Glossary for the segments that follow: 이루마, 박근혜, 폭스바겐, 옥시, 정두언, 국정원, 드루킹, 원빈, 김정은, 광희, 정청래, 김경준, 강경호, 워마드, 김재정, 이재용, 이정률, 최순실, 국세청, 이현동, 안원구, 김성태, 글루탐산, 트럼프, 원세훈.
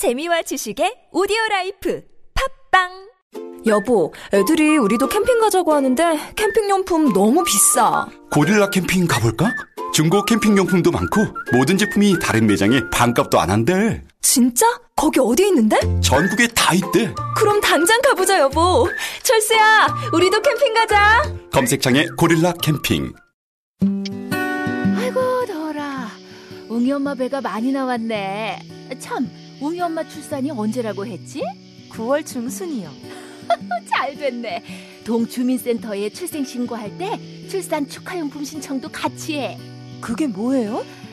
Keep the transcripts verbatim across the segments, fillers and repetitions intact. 재미와 지식의 오디오라이프 팝빵. 여보, 애들이 우리도 캠핑 가자고 하는데 캠핑용품 너무 비싸. 고릴라 캠핑 가볼까? 중고 캠핑용품도 많고 모든 제품이 다른 매장에 반값도 안 한대. 진짜? 거기 어디 있는데? 전국에 다 있대. 그럼 당장 가보자, 여보. 철수야, 우리도 캠핑 가자. 검색창에 고릴라 캠핑. 아이고, 더워라. 웅이 엄마 배가 많이 나왔네. 참, 웅이 엄마 출산이 언제라고 했지? 구월 중순이요. 잘 됐네. 동주민센터에 출생신고할 때 출산 축하용품 신청도 같이 해. 그게 뭐예요?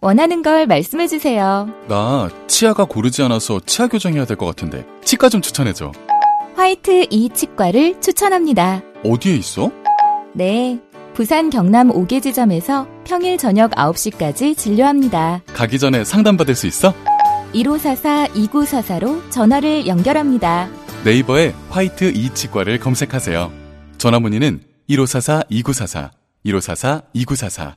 원하는 걸 말씀해주세요. 나 치아가 고르지 않아서 치아 교정해야 될 것 같은데 치과 좀 추천해줘. 화이트 E 치과를 추천합니다. 어디에 있어? 네, 부산 경남 다섯 개 지점에서 평일 저녁 아홉 시까지 진료합니다. 가기 전에 상담받을 수 있어? 일오사사 이구사사로 전화를 연결합니다. 네이버에 화이트 E 치과를 검색하세요. 전화 문의는 일오사사 이구사사, 일오사사 이구사사.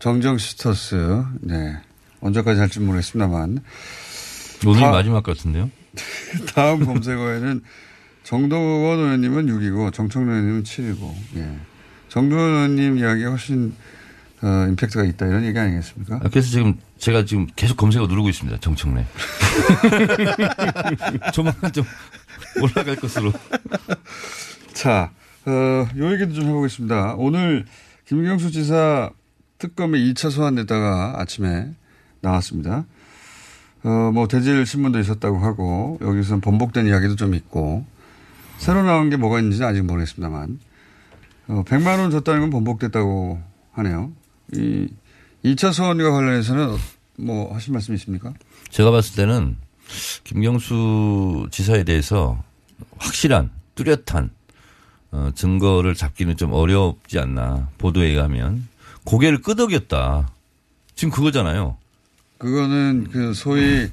정정 시터스, 네, 언제까지 할지 모르겠습니다만 오늘 다, 마지막 같은데요. 다음 검색어에는 정두언 의원님은 육이고 정청래 의원님은 칠이고, 예, 정두언 의원님 이야기가 훨씬 어, 임팩트가 있다, 이런 얘기 아니겠습니까? 그래서 지금 제가 지금 계속 검색어 누르고 있습니다. 정청래. 조만간 좀 올라갈 것으로. 자, 어, 요 얘기도 좀 해보겠습니다. 오늘 김경수 지사 특검의 이 차 소환됐다가 아침에 나왔습니다. 어, 뭐, 대질 신문도 있었다고 하고, 여기서는 번복된 이야기도 좀 있고, 새로 나온 게 뭐가 있는지는 아직 모르겠습니다만, 어, 백만 원 줬다는 건 번복됐다고 하네요. 이, 이 차 소환과 관련해서는 뭐, 하실 말씀 있습니까? 제가 봤을 때는 김경수 지사에 대해서 확실한, 뚜렷한, 어, 증거를 잡기는 좀 어렵지 않나, 보도에 의하면. 고개를 끄덕였다. 지금 그거잖아요. 그거는 그 소위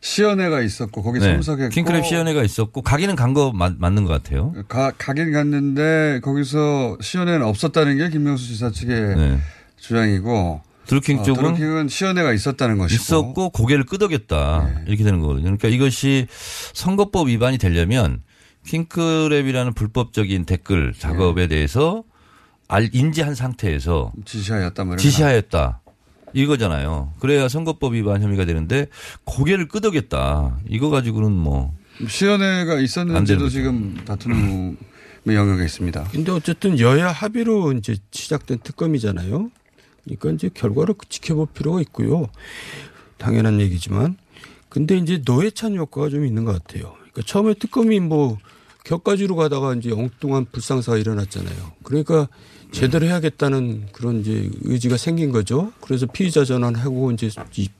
시연회가 있었고 거기, 네, 참석했고. 킹크랩 시연회가 있었고 가기는 간 거 맞는 것 같아요. 가, 가긴 갔는데 거기서 시연회는 없었다는 게 김명수 지사 측의, 네, 주장이고. 드루킹 쪽은. 어, 드루킹은 시연회가 있었다는 것이고. 있었고 고개를 끄덕였다. 네. 이렇게 되는 거거든요. 그러니까 이것이 선거법 위반이 되려면 킹크랩이라는 불법적인 댓글 작업에, 네, 대해서 알, 인지한 상태에서 지시하였다, 지시하였다 이거잖아요. 그래야 선거법 위반 혐의가 되는데 고개를 끄덕였다 이거 가지고는 뭐 시연회가 있었는지도 지금 다투는 영역에 있습니다. 그런데 어쨌든 여야 합의로 이제 시작된 특검이잖아요. 그러니까 이제 결과를 지켜볼 필요가 있고요. 당연한 얘기지만, 근데 이제 노회찬 효과가 좀 있는 것 같아요. 그러니까 처음에 특검이 뭐 격가지로 가다가 이제 엉뚱한 불상사가 일어났잖아요. 그러니까 제대로 해야겠다는 그런 이제 의지가 생긴 거죠. 그래서 피의자 전환하고 이제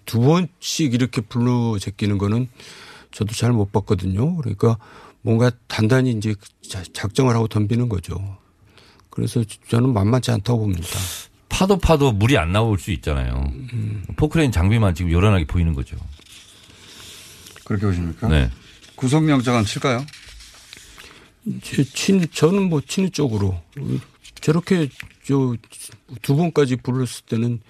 두 번씩 이렇게 불러 제끼는 거는 저도 잘 못 봤거든요. 그러니까 뭔가 단단히 이제 작정을 하고 덤비는 거죠. 그래서 저는 만만치 않다고 봅니다. 파도 파도 물이 안 나올 수 있잖아요. 음. 포크레인 장비만 지금 요란하게 보이는 거죠. 그렇게 보십니까? 네. 구속영장은 칠까요? 제 친, 저는 뭐 치는 쪽으로. 저렇게 저 두 번까지 불렀을 때는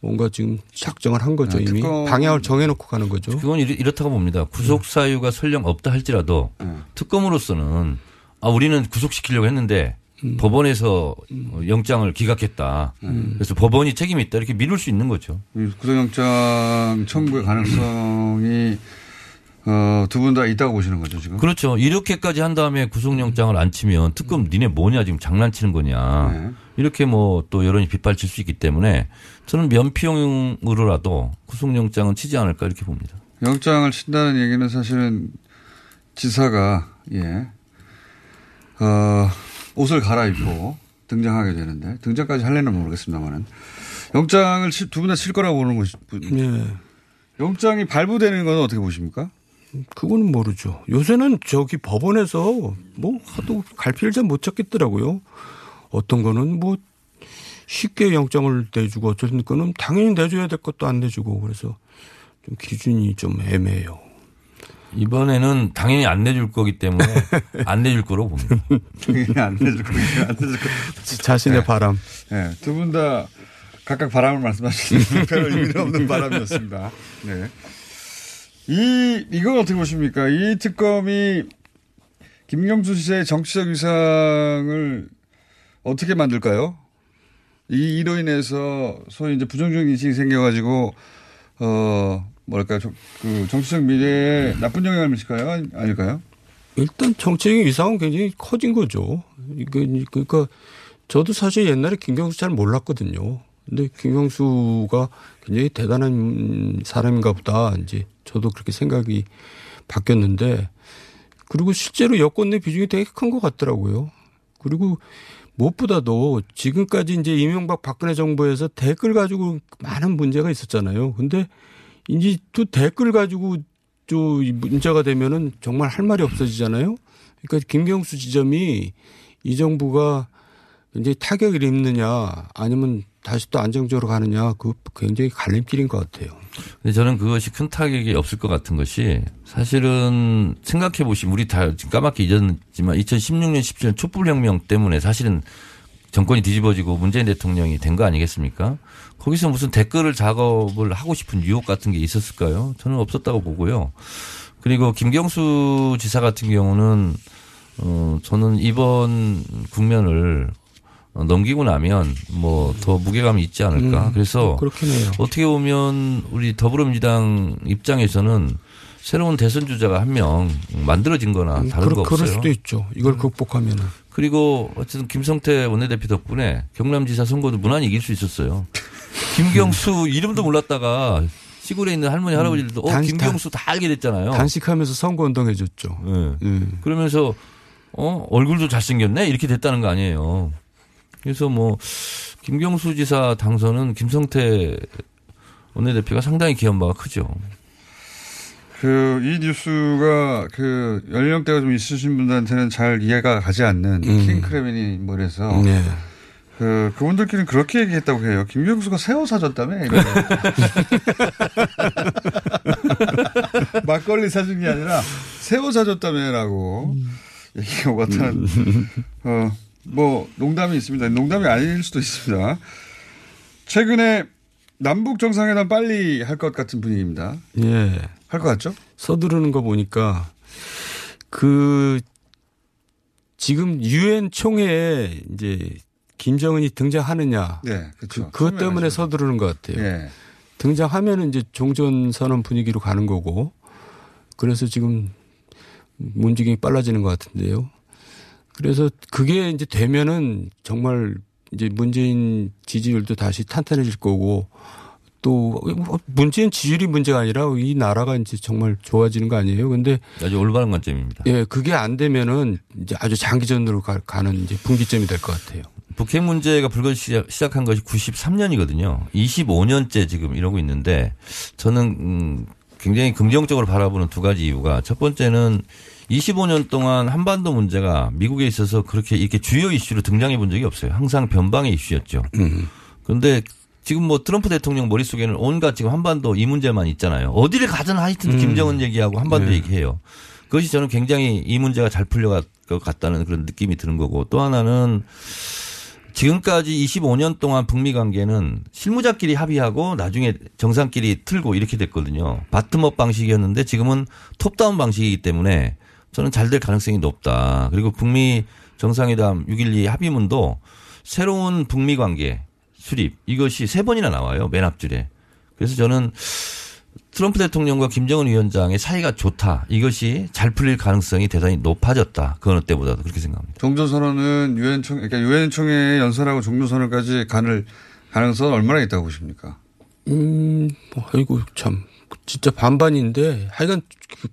뭔가 지금 작정을 한 거죠. 네, 이미 방향을 정해놓고 가는 거죠. 그건 이렇다고 봅니다. 구속 사유가 설령 없다 할지라도, 네, 특검으로서는 아, 우리는 구속시키려고 했는데 음. 법원에서 음. 영장을 기각했다. 음. 그래서 법원이 책임이 있다. 이렇게 미룰 수 있는 거죠. 구속영장 청구의 가능성이 어, 두 분 다 있다고 보시는 거죠 지금? 그렇죠. 이렇게까지 한 다음에 구속영장을 안 치면 특검 니네 뭐냐 지금 장난치는 거냐. 네. 이렇게 뭐 또 여론이 빗발칠 수 있기 때문에 저는 면피용으로라도 구속영장은 치지 않을까 이렇게 봅니다. 영장을 친다는 얘기는 사실은 지사가 예 어, 옷을 갈아입고 등장하게 되는데 등장까지 할래는 모르겠습니다만은 영장을 두 분 다 칠 거라고 보는 것이 네. 영장이 발부되는 건 어떻게 보십니까? 그건 모르죠. 요새는 저기 법원에서 뭐 하도 갈피를 잘 못 찾겠더라고요. 어떤 거는 뭐 쉽게 영장을 내주고 어떤 거는 당연히 내줘야 될 것도 안 내주고 그래서 좀 기준이 좀 애매해요. 이번에는 당연히 안 내줄 거기 때문에 안 내줄 거로 봅니다. 당연히 안 내줄 거기 때문에 안 내줄 거. 자신의 네. 바람. 네. 두 분 다 각각 바람을 말씀하시는 별 의미는 없는 바람이었습니다. 네. 이, 이건 어떻게 보십니까? 이 특검이 김경수 씨의 정치적 위상을 어떻게 만들까요? 이, 이로 인해서 소위 이제 부정적인 인식이 생겨가지고, 어, 뭐랄까, 그 정치적 미래에 나쁜 영향을 미칠까요? 아닐까요? 일단 정치적인 위상은 굉장히 커진 거죠. 그러니까 저도 사실 옛날에 김경수 잘 몰랐거든요. 근데 김경수가 굉장히 대단한 사람인가 보다. 이제 저도 그렇게 생각이 바뀌었는데 그리고 실제로 여권 내 비중이 되게 큰 것 같더라고요. 그리고 무엇보다도 지금까지 이제 이명박 박근혜 정부에서 댓글 가지고 많은 문제가 있었잖아요. 근데 이제 또 댓글 가지고 또 문제가 되면은 정말 할 말이 없어지잖아요. 그러니까 김경수 지점이 이 정부가 이제 타격을 입느냐 아니면 다시 또 안정적으로 가느냐 그 굉장히 갈림길인 것 같아요. 근데 저는 그것이 큰 타격이 없을 것 같은 것이 사실은 생각해 보시면 우리 다 지금 까맣게 잊었지만 이천십육 년, 십칠 년 촛불혁명 때문에 사실은 정권이 뒤집어지고 문재인 대통령이 된 거 아니겠습니까? 거기서 무슨 댓글을 작업을 하고 싶은 유혹 같은 게 있었을까요? 저는 없었다고 보고요. 그리고 김경수 지사 같은 경우는 어 저는 이번 국면을 넘기고 나면 뭐 더 무게감이 있지 않을까. 음, 그래서 그렇겠네요. 어떻게 보면 우리 더불어민주당 입장에서는 새로운 대선 주자가 한 명 만들어진 거나 다른 음, 거 없어요. 그럴 수도 있죠. 이걸 극복하면. 그리고 어쨌든 김성태 원내대표 덕분에 경남지사 선거도 무난히 이길 수 있었어요. 김경수 이름도 몰랐다가 시골에 있는 할머니 할아버지들도 음, 어, 김경수 다 알게 됐잖아요. 단식하면서 선거운동 해줬죠. 네. 음. 그러면서 어 얼굴도 잘생겼네 이렇게 됐다는 거 아니에요. 그래서 뭐 김경수 지사 당선은 김성태 원내대표가 상당히 기여한 바가 크죠. 그 이 뉴스가 그 연령대가 좀 있으신 분들한테는 잘 이해가 가지 않는 음. 킹크랩이니 뭐래서 네. 그 그분들끼리는 그렇게 얘기했다고 해요. 김경수가 새우 사줬다며. 막걸리 사준 게 아니라 새우 사줬다며라고 음. 얘기가 왔다는. 어. 뭐 농담이 있습니다. 농담이 아닐 수도 있습니다. 최근에 남북 정상회담 빨리 할 것 같은 분위기입니다. 예, 할 것 같죠? 서두르는 거 보니까 그 지금 유엔 총회에 이제 김정은이 등장하느냐, 네, 그렇죠. 그, 그것 때문에 하죠. 서두르는 것 같아요. 예. 등장하면은 이제 종전 선언 분위기로 가는 거고, 그래서 지금 움직임이 빨라지는 것 같은데요. 그래서 그게 이제 되면은 정말 이제 문재인 지지율도 다시 탄탄해질 거고 또 문재인 지지율이 문제가 아니라 이 나라가 이제 정말 좋아지는 거 아니에요. 근데 아주 올바른 관점입니다. 예, 그게 안 되면은 이제 아주 장기전으로 가, 가는 이제 분기점이 될 것 같아요. 북핵 문제가 불거지 시작, 시작한 것이 구십삼 년이거든요. 이십오 년째 지금 이러고 있는데 저는 음 굉장히 긍정적으로 바라보는 두 가지 이유가 첫 번째는 이십오 년 동안 한반도 문제가 미국에 있어서 그렇게 이렇게 주요 이슈로 등장해 본 적이 없어요. 항상 변방의 이슈였죠. 그런데 지금 뭐 트럼프 대통령 머릿속에는 온갖 지금 한반도 이 문제만 있잖아요. 어디를 가든 하여튼 음. 김정은 얘기하고 한반도 네. 얘기해요. 그것이 저는 굉장히 이 문제가 잘 풀려갈 것 같다는 그런 느낌이 드는 거고 또 하나는 지금까지 이십오 년 동안 북미 관계는 실무자끼리 합의하고 나중에 정상끼리 틀고 이렇게 됐거든요. 바텀업 방식이었는데 지금은 톱다운 방식이기 때문에 저는 잘 될 가능성이 높다. 그리고 북미 정상회담 육 일이 합의문도 새로운 북미 관계 수립 이것이 세 번이나 나와요. 맨 앞줄에. 그래서 저는 트럼프 대통령과 김정은 위원장의 사이가 좋다. 이것이 잘 풀릴 가능성이 대단히 높아졌다. 그 어느 때보다도 그렇게 생각합니다. 종전선언은 유엔총, 그러니까 유엔총회의 연설하고 종전선언까지 가는 가능성은 얼마나 있다고 보십니까? 음, 아이고, 참. 진짜 반반인데 하여간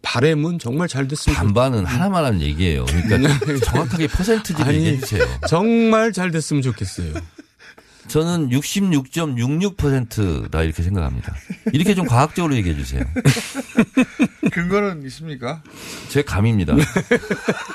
바램은 정말 잘 됐습니다. 반반은 하나만 한 얘기예요. 그러니까 정확하게 퍼센트지를 얘기해 주세요. 정말 잘 됐으면 좋겠어요. 저는 육십육 점 육육 퍼센트다 이렇게 생각합니다. 이렇게 좀 과학적으로 얘기해 주세요. 근거는 있습니까? 제 감입니다.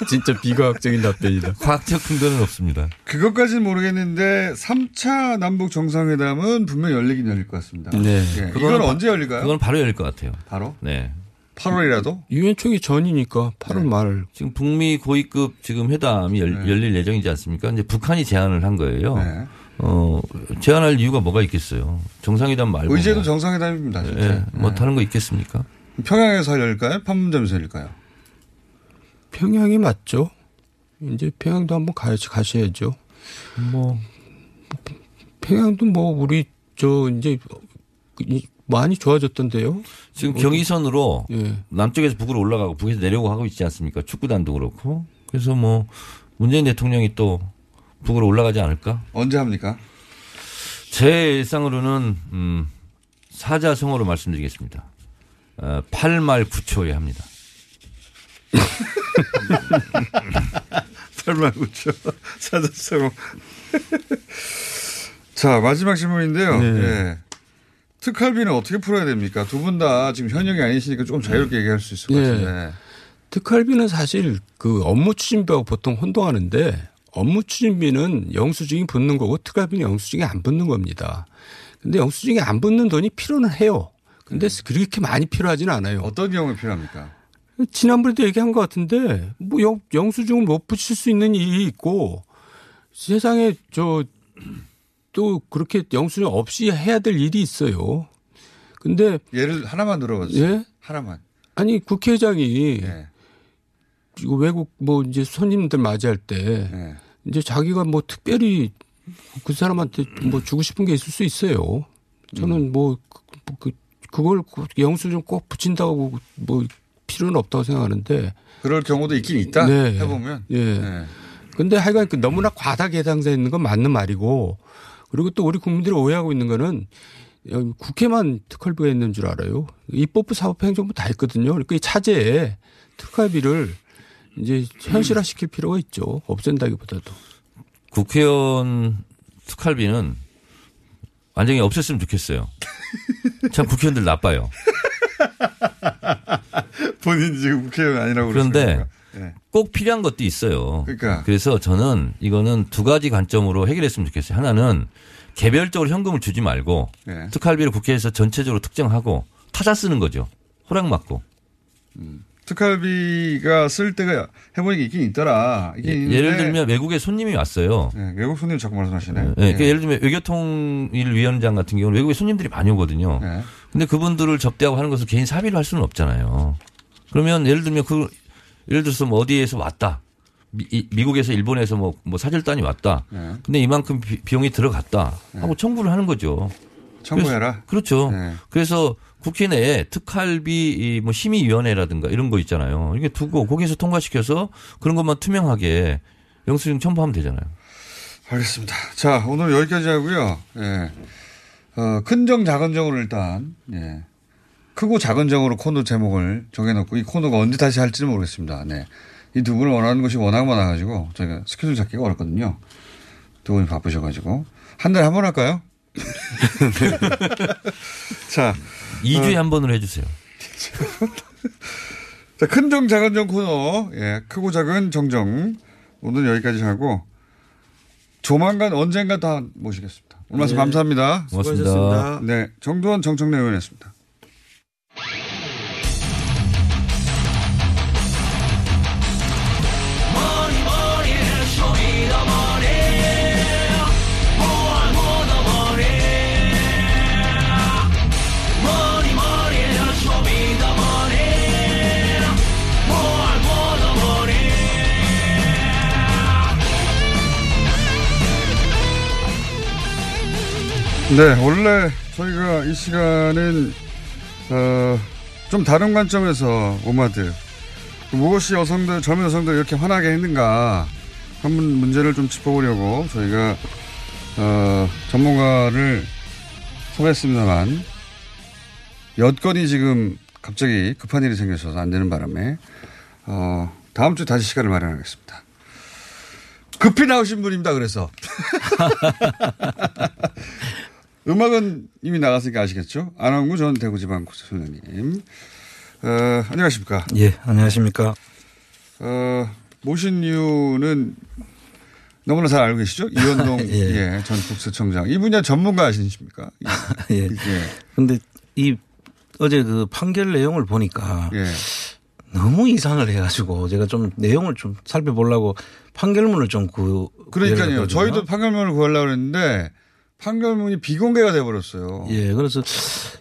진짜 비과학적인 답변이다. 과학적 근거는 없습니다. 그것까지는 모르겠는데 삼 차 남북 정상회담은 분명히 열리긴 열릴 것 같습니다. 네. 네. 그건 언제 열릴까요? 그건 바로 열릴 것 같아요. 바로? 네. 팔월이라도? 유엔 총회 전이니까 팔월 네. 말. 지금 북미 고위급 지금 회담이 열, 네. 열릴 예정이지 않습니까? 이제 북한이 제안을 한 거예요. 네. 어, 제안할 이유가 뭐가 있겠어요? 정상회담 말고. 의제도 정상회담입니다. 진짜. 네. 뭐 네. 다른 거 있겠습니까? 평양에서 열릴까요? 판문점에서 열릴까요? 평양이 맞죠. 이제 평양도 한번 가야지, 가셔야죠. 뭐, 평양도 뭐, 우리, 저, 이제, 많이 좋아졌던데요. 지금 경의선으로 네. 남쪽에서 북으로 올라가고 북에서 내려오고 하고 있지 않습니까? 축구단도 그렇고. 그래서 뭐, 문재인 대통령이 또 북으로 올라가지 않을까? 언제 합니까? 제 예상으로는, 음, 사자성어로 말씀드리겠습니다. 어, 팔 말 구 초에 합니다. 팔 말 구 초. 사자성어. 자, 마지막 질문인데요. 네. 네. 특활비는 어떻게 풀어야 됩니까? 두 분 다 지금 현역이 아니시니까 조금 자유롭게 네. 얘기할 수 있을 것 같은데. 네. 특활비는 사실 그 업무 추진비하고 보통 혼동하는데 업무 추진비는 영수증이 붙는 거고 특활비는 영수증이 안 붙는 겁니다. 근데 영수증이 안 붙는 돈이 필요는 해요. 근데 그렇게 많이 필요하지는 않아요. 어떤 경우에 필요합니까? 지난번에도 얘기한 것 같은데 뭐 영, 영수증을 못 붙일 수 있는 일이 있고 세상에 저 또 그렇게 영수증 없이 해야 될 일이 있어요. 근데 예를 하나만 들어봐주세요. 예? 하나만. 아니 국회의장이 예. 이거 외국 뭐 이제 손님들 맞이할 때 예. 이제 자기가 뭐 특별히 그 사람한테 뭐 주고 싶은 게 있을 수 있어요. 저는 음. 뭐 그. 그걸 영수증 꼭 붙인다고 뭐 필요는 없다고 생각하는데. 그럴 경우도 있긴 있다. 네. 해보면. 예. 네. 근데 하여간 너무나 과다하게 해당돼 있는 건 맞는 말이고 그리고 또 우리 국민들이 오해하고 있는 거는 국회만 특활비가 있는 줄 알아요. 입법부 사법부 행정부 다 있거든요. 그러니까 이 차제에 특활비를 이제 현실화 시킬 필요가 있죠. 없앤다기보다도. 국회의원 특활비는 완전히 없앴으면 좋겠어요. 참 국회의원들 나빠요. 본인이 지금 국회의원 아니라고 그런데 네. 꼭 필요한 것도 있어요. 그러니까. 그래서 저는 이거는 두 가지 관점으로 해결했으면 좋겠어요. 하나는 개별적으로 현금을 주지 말고 네. 특활비를 국회에서 전체적으로 특정하고 타자 쓰는 거죠. 허락받고. 음. 특활비가 쓸 때가 해보니까 있긴 있더라. 이게 예, 예를 들면 외국에 손님이 왔어요. 네, 외국 손님 자꾸 말씀하시네. 네, 그러니까 예. 예를 들면 외교통일위원장 같은 경우는 외국에 손님들이 많이 오거든요. 그런데 예. 그분들을 접대하고 하는 것을 개인 사비로 할 수는 없잖아요. 그러면 예를 들면 그 예를 들어서 뭐 어디에서 왔다. 미, 미국에서 일본에서 뭐, 뭐 사절단이 왔다. 예. 근데 이만큼 비, 비용이 들어갔다 하고 예. 청구를 하는 거죠. 청구해라. 그래서, 그렇죠. 네. 그래서 국회 내에 특활비 뭐 심의위원회라든가 이런 거 있잖아요. 이게 두고 거기서 통과시켜서 그런 것만 투명하게 영수증 첨부하면 되잖아요. 알겠습니다. 자, 오늘 여기까지 하고요. 예. 어, 큰 정 작은 정으로 일단 예. 크고 작은 정으로 코너 제목을 정해놓고 이 코너가 언제 다시 할지는 모르겠습니다. 네. 이 두 분을 원하는 것이 워낙 많아가지고 저희가 스케줄 잡기가 어렵거든요. 두 분이 바쁘셔가지고 한 달에 한 번 할까요? 자, 이 주에 어. 한 번으로 해주세요. 자, 큰 정 작은 정 코너, 예, 크고 작은 정정 오늘 여기까지 하고 조만간 언젠가 다 모시겠습니다. 오늘 말씀 네. 감사합니다. 고맙습니다. 수고하셨습니다. 네, 정두언 정청래 의원이었습니다. 네, 원래 저희가 이 시간은 어, 좀 다른 관점에서 오마드 무엇이 여성들, 젊은 여성들 이렇게 화나게 했는가 한번 문제를 좀 짚어보려고 저희가 어, 전문가를 섭외했습니다만 여건이 지금 갑자기 급한 일이 생겨서 안 되는 바람에 어, 다음 주에 다시 시간을 마련하겠습니다. 급히 나오신 분입니다. 그래서 음악은 이미 나갔으니까 아시겠죠? 안원구 전 대구지방국세청장님, 어, 안녕하십니까? 예, 안녕하십니까? 어, 모신 이유는 너무나 잘 알고 계시죠? 이현동 예. 예, 전 국세청장. 이 분야 전문가 아십니까? 예. 그런데 예. 이 어제 그 판결 내용을 보니까. 예. 너무 이상을 해가지고 제가 좀 내용을 좀 살펴보려고 판결문을 좀 구. 그러니까요. 저희도 판결문을 구하려고 했는데 판결문이 비공개가 돼버렸어요. 예. 그래서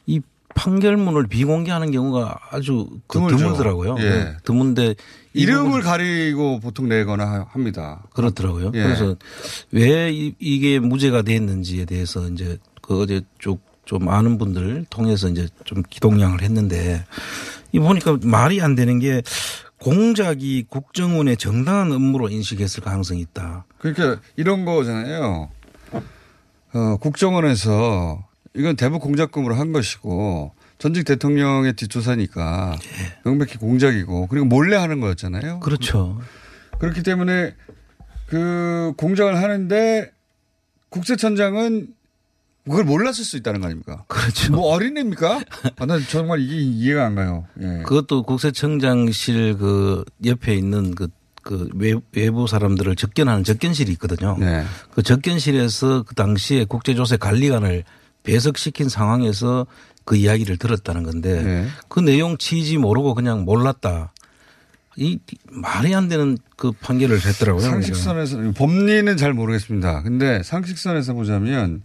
이 판결문을 비공개하는 경우가 아주 그 드물더라고요. 예. 드문데. 이름을 가리고 보통 내거나 합니다. 그렇더라고요. 예. 그래서 왜 이게 무죄가 됐는지에 대해서 이제 그 어제 쭉 좀 아는 분들 통해서 이제 좀 기동량을 했는데 이 보니까 말이 안 되는 게 공작이 국정원의 정당한 업무로 인식했을 가능성이 있다. 그러니까 이런 거잖아요. 어, 국정원에서 이건 대북 공작금으로 한 것이고 전직 대통령의 뒷조사니까 예. 명백히 공작이고 그리고 몰래 하는 거였잖아요. 그렇죠. 그렇기 때문에 그 공작을 하는데 국세청장은 그걸 몰랐을 수 있다는 거 아닙니까? 그렇죠. 뭐 어린애입니까? 아, 난 정말 이게 이해가 안 가요. 예. 그것도 국세청장실 그 옆에 있는 그, 그 외부 사람들을 접견하는 접견실이 있거든요. 네. 그 접견실에서 그 당시에 국제조세 관리관을 배석시킨 상황에서 그 이야기를 들었다는 건데 네. 그 내용 취지 모르고 그냥 몰랐다. 이 말이 안 되는 그 판결을 했더라고요. 상식선에서 그러니까. 법리는 잘 모르겠습니다. 근데 상식선에서 보자면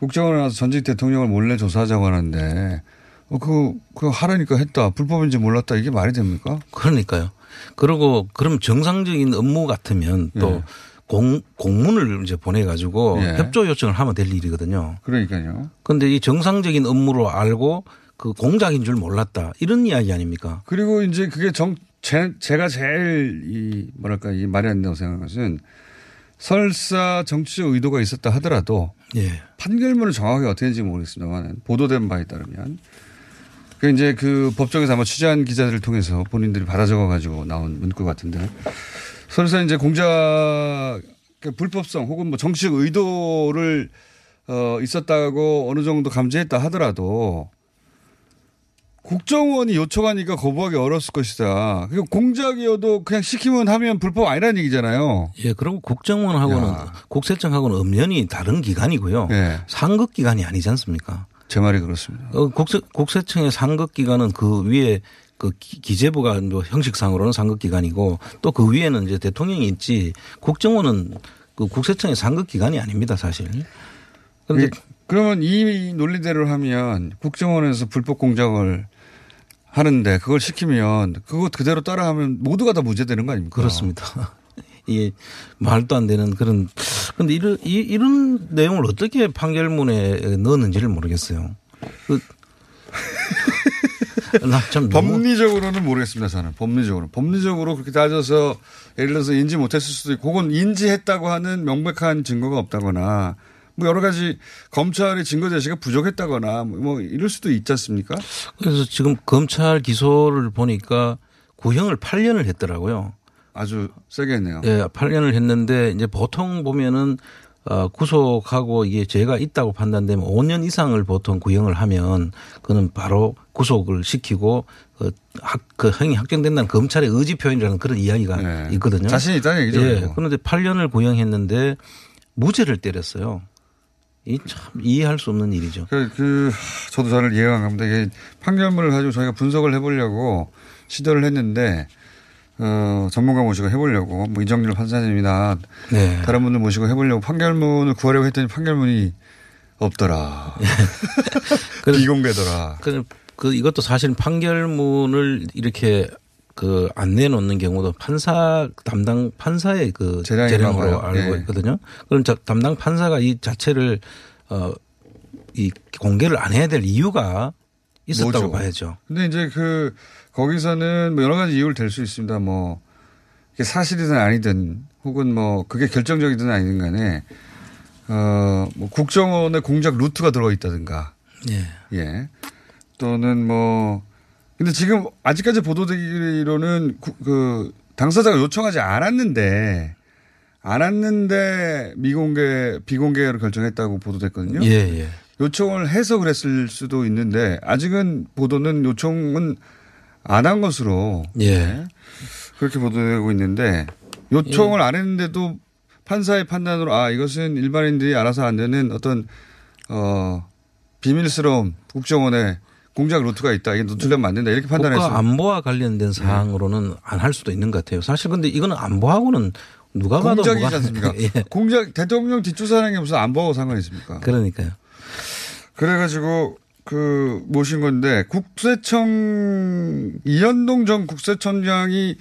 국정원에 와서 전직 대통령을 몰래 조사하자고 하는데 어, 그거, 그거 하라니까 했다. 불법인지 몰랐다. 이게 말이 됩니까? 그러니까요. 그리고 그럼 정상적인 업무 같으면 또 예. 공, 공문을 이제 보내가지고 예. 협조 요청을 하면 될 일이거든요. 그러니까요. 그런데 이 정상적인 업무로 알고 그 공작인 줄 몰랐다. 이런 이야기 아닙니까? 그리고 이제 그게 정, 제, 제가 제일 이 뭐랄까 이 말이 안 된다고 생각하는 것은 설사 정치적 의도가 있었다 하더라도 예. 판결문을 정확하게 어떻게 했는지 모르겠습니다만 보도된 바에 따르면 그 이제 그 법정에서 아마 취재한 기자들을 통해서 본인들이 받아 적어가지고 나온 문구 같은데 설사 이제 공작 불법성 혹은 뭐 정치적 의도를 어 있었다고 어느 정도 감지했다 하더라도 국정원이 요청하니까 거부하기 어려웠을 것이다. 그러니까 공작이어도 그냥 시키면 하면 불법 아니라는 얘기잖아요. 예, 그리고 국정원하고는 야. 국세청하고는 엄연히 다른 기관이고요. 예. 상급 기관이 아니지 않습니까? 제 말이 그렇습니다. 어, 국세, 국세청의 상급 기관은 그 위에 그 기재부가 뭐 형식상으로는 상급 기관이고 또 그 위에는 이제 대통령이 있지 국정원은 그 국세청의 상급 기관이 아닙니다, 사실. 그런데 예. 그러면 이 논리대로 하면 국정원에서 불법 공작을 하는데 그걸 시키면 그거 그대로 따라하면 모두가 다 무죄되는 거 아닙니까? 그렇습니다. 이 말도 안 되는 그런 그런데 이런, 이런 내용을 어떻게 판결문에 넣었는지를 모르겠어요. 그 나 참 법리적으로는 모르겠습니다. 저는 법리적으로 법리적으로 그렇게 따져서 예를 들어서 인지 못했을 수도 있고 혹은 인지했다고 하는 명백한 증거가 없다거나. 뭐 여러 가지 검찰의 증거 제시가 부족했다거나 뭐 이럴 수도 있지 않습니까? 그래서 지금 검찰 기소를 보니까 구형을 팔 년을 했더라고요. 아주 세게 했네요. 예, 팔 년을 했는데 이제 보통 보면은 구속하고 이게 죄가 있다고 판단되면 오 년 이상을 보통 구형을 하면 그는 바로 구속을 시키고 그, 학, 그 형이 확정된다는 검찰의 의지 표현이라는 그런 이야기가 네. 있거든요. 자신이 있다는 얘기죠. 예, 그런데 팔 년을 구형했는데 무죄를 때렸어요. 이 참 이해할 수 없는 일이죠. 그, 그 저도 잘 이해가 안 갑니다. 이게 판결문을 가지고 저희가 분석을 해보려고 시도를 했는데 어, 전문가 모시고 해보려고 뭐 이정률 판사님이나 네. 다른 분들 모시고 해보려고 판결문을 구하려고 했더니 판결문이 없더라. 비공개더라. 그, 그 이것도 사실 판결문을 이렇게 그 안 내놓는 경우도 판사 담당 판사의 그 재량으로 알고 네. 있거든요. 그럼 자, 담당 판사가 이 자체를 어, 이 공개를 안 해야 될 이유가 있었다고 뭐죠. 봐야죠. 근데 이제 그 거기서는 뭐 여러 가지 이유를 댈 수 있습니다. 뭐 이게 사실이든 아니든 혹은 뭐 그게 결정적이든 아니든 간에 어 뭐 국정원의 공작 루트가 들어가 있다든가. 예. 예. 또는 뭐 근데 지금 아직까지 보도되기로는 그, 그 당사자가 요청하지 않았는데 않았는데 미공개 비공개로 결정했다고 보도됐거든요. 예, 예. 요청을 해서 그랬을 수도 있는데 아직은 보도는 요청은 안 한 것으로 예. 그렇게 보도되고 있는데 요청을 예. 안 했는데도 판사의 판단으로 아 이것은 일반인들이 알아서 안 되는 어떤 어 비밀스러운 국정원의 공작 루트가 있다. 이게 노출되면 안 된다. 이렇게 판단했어요. 국가 안보와 관련된 사항으로는 네. 안 할 수도 있는 것 같아요. 사실 근데 이거는 안보하고는 누가 봐도 공작이지 않습니까? 예. 공작 대통령 뒷조사하는 게 무슨 안보하고 상관이 있습니까? 그러니까요. 그래가지고 그 모신 건데 국세청 이현동 전 국세청장이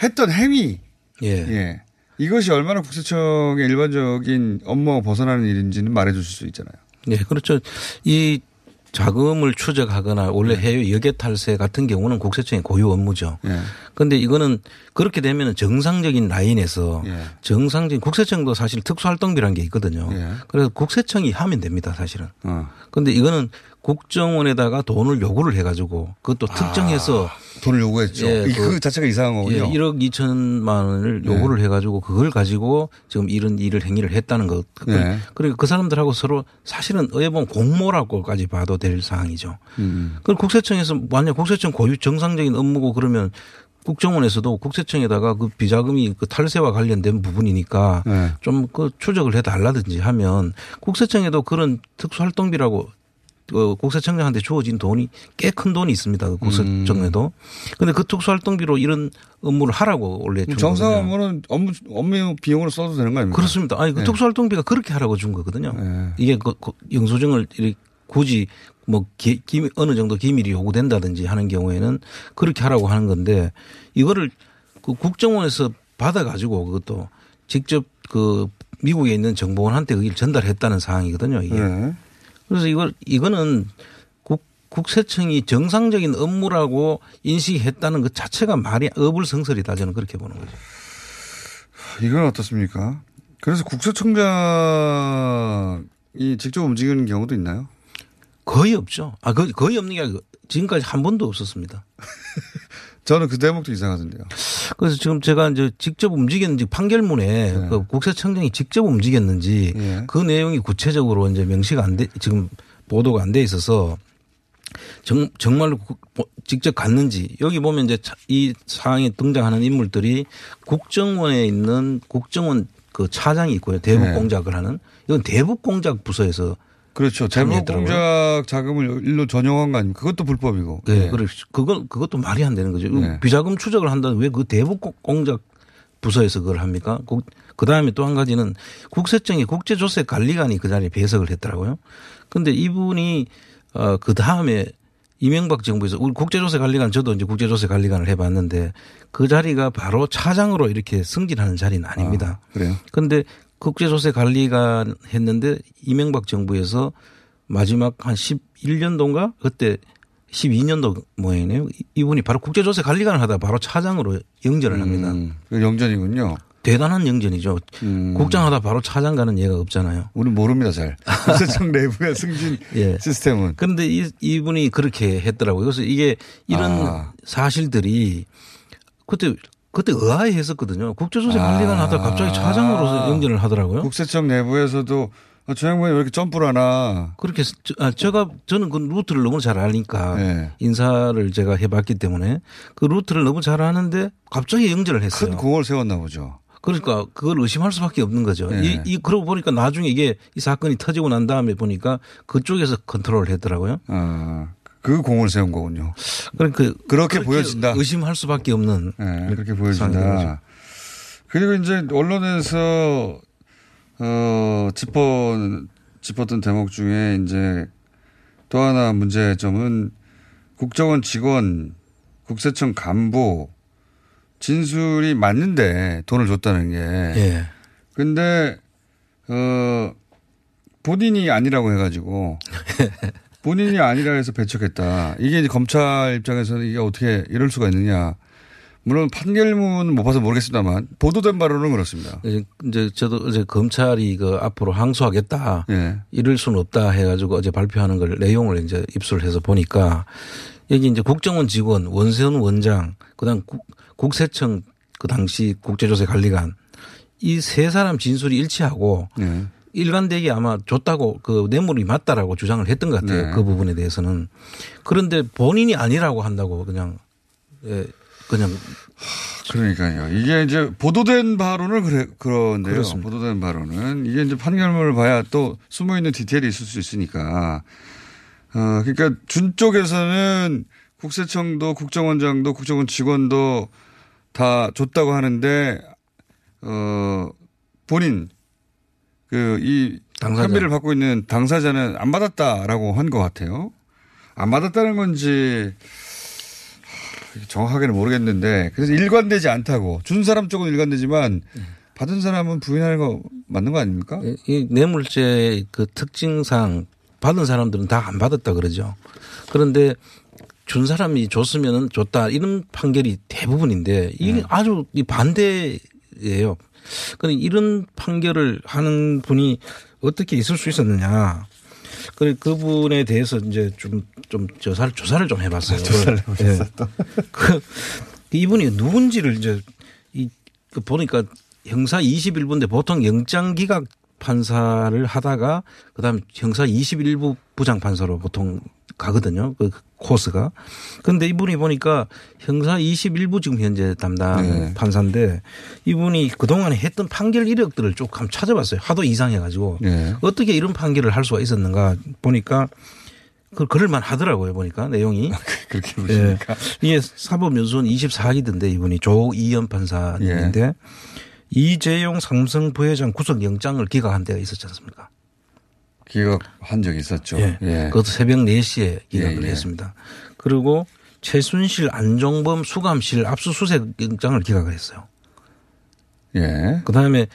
했던 행위. 예. 예. 이것이 얼마나 국세청의 일반적인 업무와 벗어나는 일인지는 말해 주실 수 있잖아요. 예. 그렇죠. 이 자금을 추적하거나 원래 해외 여객탈세 같은 경우는 국세청의 고유 업무죠. 그런데 예. 이거는 그렇게 되면 정상적인 라인에서 예. 정상적인 국세청도 사실 특수활동비라는 게 있거든요. 예. 그래서 국세청이 하면 됩니다 사실은. 그런데 어. 이거는 국정원에다가 돈을 요구를 해가지고 그것도 특정해서 아, 돈을 요구했죠. 예, 그, 그 자체가 이상한 거군요. 예, 일억 이천만 원을 요구를 예. 해가지고 그걸 가지고 지금 이런 일을 행위를 했다는 것. 예. 그러니까 그 사람들하고 서로 사실은 어에 보면 공모라고까지 봐도 될 사항이죠. 음. 그럼 국세청에서 만약 국세청 고유 정상적인 업무고 그러면 국정원에서도 국세청에다가 그 비자금이 그 탈세와 관련된 부분이니까 예. 좀 그 추적을 해달라든지 하면 국세청에도 그런 특수활동비라고 어, 국세청장한테 주어진 돈이 꽤 큰 돈이 있습니다. 국세청에도. 그런데 음. 그 특수활동비로 이런 업무를 하라고 원래 준 정상 업무는 업무, 업무 비용으로 써도 되는 거 아닙니까? 그렇습니다. 아니, 그 네. 특수활동비가 그렇게 하라고 준 거거든요. 네. 이게 그, 그 영수증을 굳이 뭐 기, 기, 어느 정도 기밀이 요구된다든지 하는 경우에는 그렇게 하라고 하는 건데 이거를 그 국정원에서 받아가지고 그것도 직접 그 미국에 있는 정보원한테 그걸 전달했다는 사항이거든요. 이게. 네. 그래서 이걸, 이거는 국, 국세청이 정상적인 업무라고 인식했다는 것 자체가 말이 어불성설이다. 저는 그렇게 보는 거죠. 이건 어떻습니까? 그래서 국세청장이 직접 움직이는 경우도 있나요? 거의 없죠. 아, 거의, 거의 없는 게 아니고 지금까지 한 번도 없었습니다. 저는 그 대목도 이상하던데요. 그래서 지금 제가 이제 직접 움직였는지 판결문에 네. 그 국세청장이 직접 움직였는지 네. 그 내용이 구체적으로 이제 명시가 안 돼 지금 보도가 안 돼 있어서 정, 정말로 직접 갔는지 여기 보면 이제 이 사항에 등장하는 인물들이 국정원에 있는 국정원 그 차장이 있고요. 대북 네. 공작을 하는 이건 대북 공작 부서에서 그렇죠. 대북 공작 자금을 일로 전용한 거 아닙니까? 그것도 불법이고. 네. 네. 그건 그것도 말이 안 되는 거죠. 네. 비자금 추적을 한다는 왜 그 대북 공작 부서에서 그걸 합니까? 그 다음에 또 한 가지는 국세청의 국제조세관리관이 그 자리에 배석을 했더라고요. 그런데 이분이 어, 그 다음에 이명박 정부에서 우리 국제조세관리관 저도 이제 국제조세관리관을 해봤는데 그 자리가 바로 차장으로 이렇게 승진하는 자리는 아닙니다. 아, 그래요? 그런데 국제조세관리관 했는데 이명박 정부에서 마지막 한 십일 년도인가 그때 십이 년도 뭐였네요. 이분이 바로 국제조세관리관을 하다 바로 차장으로 영전을 합니다. 음, 영전이군요. 대단한 영전이죠. 음. 국장하다 바로 차장 가는 예가 없잖아요. 우리 모릅니다 잘. 국세청 내부의 승진 예. 시스템은. 그런데 이, 이분이 그렇게 했더라고요. 그래서 이게 이런 아. 사실들이 그때 그때 의아해 했었거든요. 국제조세 관리관 아. 하다 갑자기 차장으로 영전을 하더라고요. 국세청 내부에서도 아, 저 양반이 왜 이렇게 점프를 하나. 그렇게 아, 제가 저는 그 루트를 너무 잘 아니까 네. 인사를 제가 해봤기 때문에 그 루트를 너무 잘 아는데 갑자기 영전을 했어요. 큰 공을 세웠나 보죠. 그러니까 그걸 의심할 수밖에 없는 거죠. 네. 이, 이 그러고 보니까 나중에 이게 이 사건이 터지고 난 다음에 보니까 그쪽에서 컨트롤을 했더라고요. 아. 그 공을 세운 거군요. 그러니까 그렇게, 그렇게 보여진다. 의심할 수밖에 없는. 네, 그렇게 보여진다. 그리고 이제 언론에서 어, 짚어, 짚었던 대목 중에 이제 또 하나 문제점은 국정원 직원, 국세청 간부 진술이 맞는데 돈을 줬다는 게. 그런데 예. 어, 본인이 아니라고 해가지고. 본인이 아니라 해서 배척했다. 이게 이제 검찰 입장에서는 이게 어떻게 이럴 수가 있느냐. 물론 판결문은 못 봐서 모르겠습니다만 보도된 바로는 그렇습니다. 이제 저도 어제 검찰이 그 앞으로 항소하겠다. 네. 이럴 수는 없다 해가지고 어제 발표하는 걸 내용을 이제 입수를 해서 보니까 여기 이제 국정원 직원, 원세훈 원장, 그다음 국, 국세청 그 당시 국제조세관리관 이 세 사람 진술이 일치하고 네. 일관되게 아마 줬다고 그 뇌물이 맞다라고 주장을 했던 것 같아요. 네. 그 부분에 대해서는. 그런데 본인이 아니라고 한다고 그냥. 예. 그냥 그러니까요. 이게 이제 보도된 바로는 그래 그런데요. 그렇습니다. 보도된 바로는 이게 이제 판결문을 봐야 또 숨어 있는 디테일이 있을 수 있으니까. 어 그러니까 준 쪽에서는 국세청도 국정원장도 국정원 직원도 다 줬다고 하는데 어 본인 그 이 혐의를 받고 있는 당사자는 안 받았다라고 한 것 같아요. 안 받았다는 건지. 정확하게는 모르겠는데 그래서 일관되지 않다고 준 사람 쪽은 일관되지만 받은 사람은 부인하는 거 맞는 거 아닙니까? 이 뇌물죄의 그 특징상 받은 사람들은 다 안 받았다 그러죠. 그런데 준 사람이 줬으면 줬다 이런 판결이 대부분인데 이게 네. 아주 반대예요. 그러니까 이런 판결을 하는 분이 어떻게 있을 수 있었느냐. 그래 그분에 대해서 이제 좀 좀 조사를 조사를 좀 해봤어요. 조사를 해봤어. 네. 그 이분이 누군지를 이제 이 그 보니까 형사 이십일 부인데 보통 영장 기각 판사를 하다가 그다음 형사 이십일 부 부장 판사로 보통 가거든요. 그 코스가. 그런데 이분이 보니까 형사 이십일 부 지금 현재 담당 네. 판사인데 이분이 그동안에 했던 판결 이력들을 쭉 한번 찾아봤어요. 하도 이상해 가지고 네. 어떻게 이런 판결을 할 수가 있었는가 보니까 그럴만 하더라고요. 보니까 내용이. 그렇게 보시니까. 네. 이게 사법연수원 이십사 기던데 이분이 조이현 판사님인데 네. 이재용 삼성 부회장 구속영장을 기각한 데가 있었지 않습니까? 기각한 적이 있었죠. 예. 예. 그것도 새벽 네 시에 기각을 예, 예. 했습니다. 그리고 최순실 안종범 수감실 압수수색 영장을 기각을 했어요. 예. 그다음에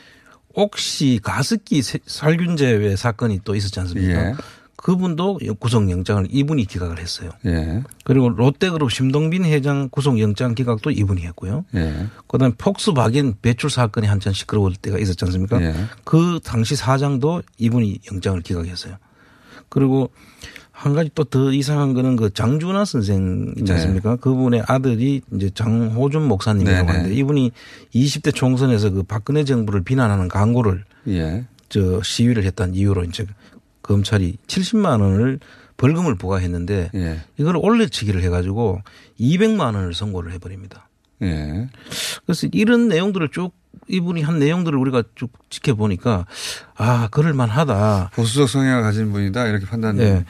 옥시 가습기 살균제외 사건이 또 있었지 않습니까? 예. 그분도 구속영장을 이분이 기각을 했어요. 예. 그리고 롯데그룹 심동빈 회장 구속영장 기각도 이분이 했고요. 예. 그다음에 폭스바겐 배출 사건이 한참 시끄러울 때가 있었지 않습니까? 예. 그 당시 사장도 이분이 영장을 기각했어요. 그리고 한 가지 또 더 이상한 거는 그 장준하 선생 있지 않습니까? 네. 그분의 아들이 이제 장호준 목사님이라고 하는데 이분이 이십 대 총선에서 그 박근혜 정부를 비난하는 광고를 예. 저 시위를 했다는 이유로 이제 검찰이 칠십만 원을 벌금을 부과했는데 예. 이걸 올려치기를 해가지고 이백만 원을 선고를 해버립니다. 예. 그래서 이런 내용들을 쭉 이분이 한 내용들을 우리가 쭉 지켜보니까 아 그럴만하다. 보수적 성향을 가진 분이다 이렇게 판단. 예.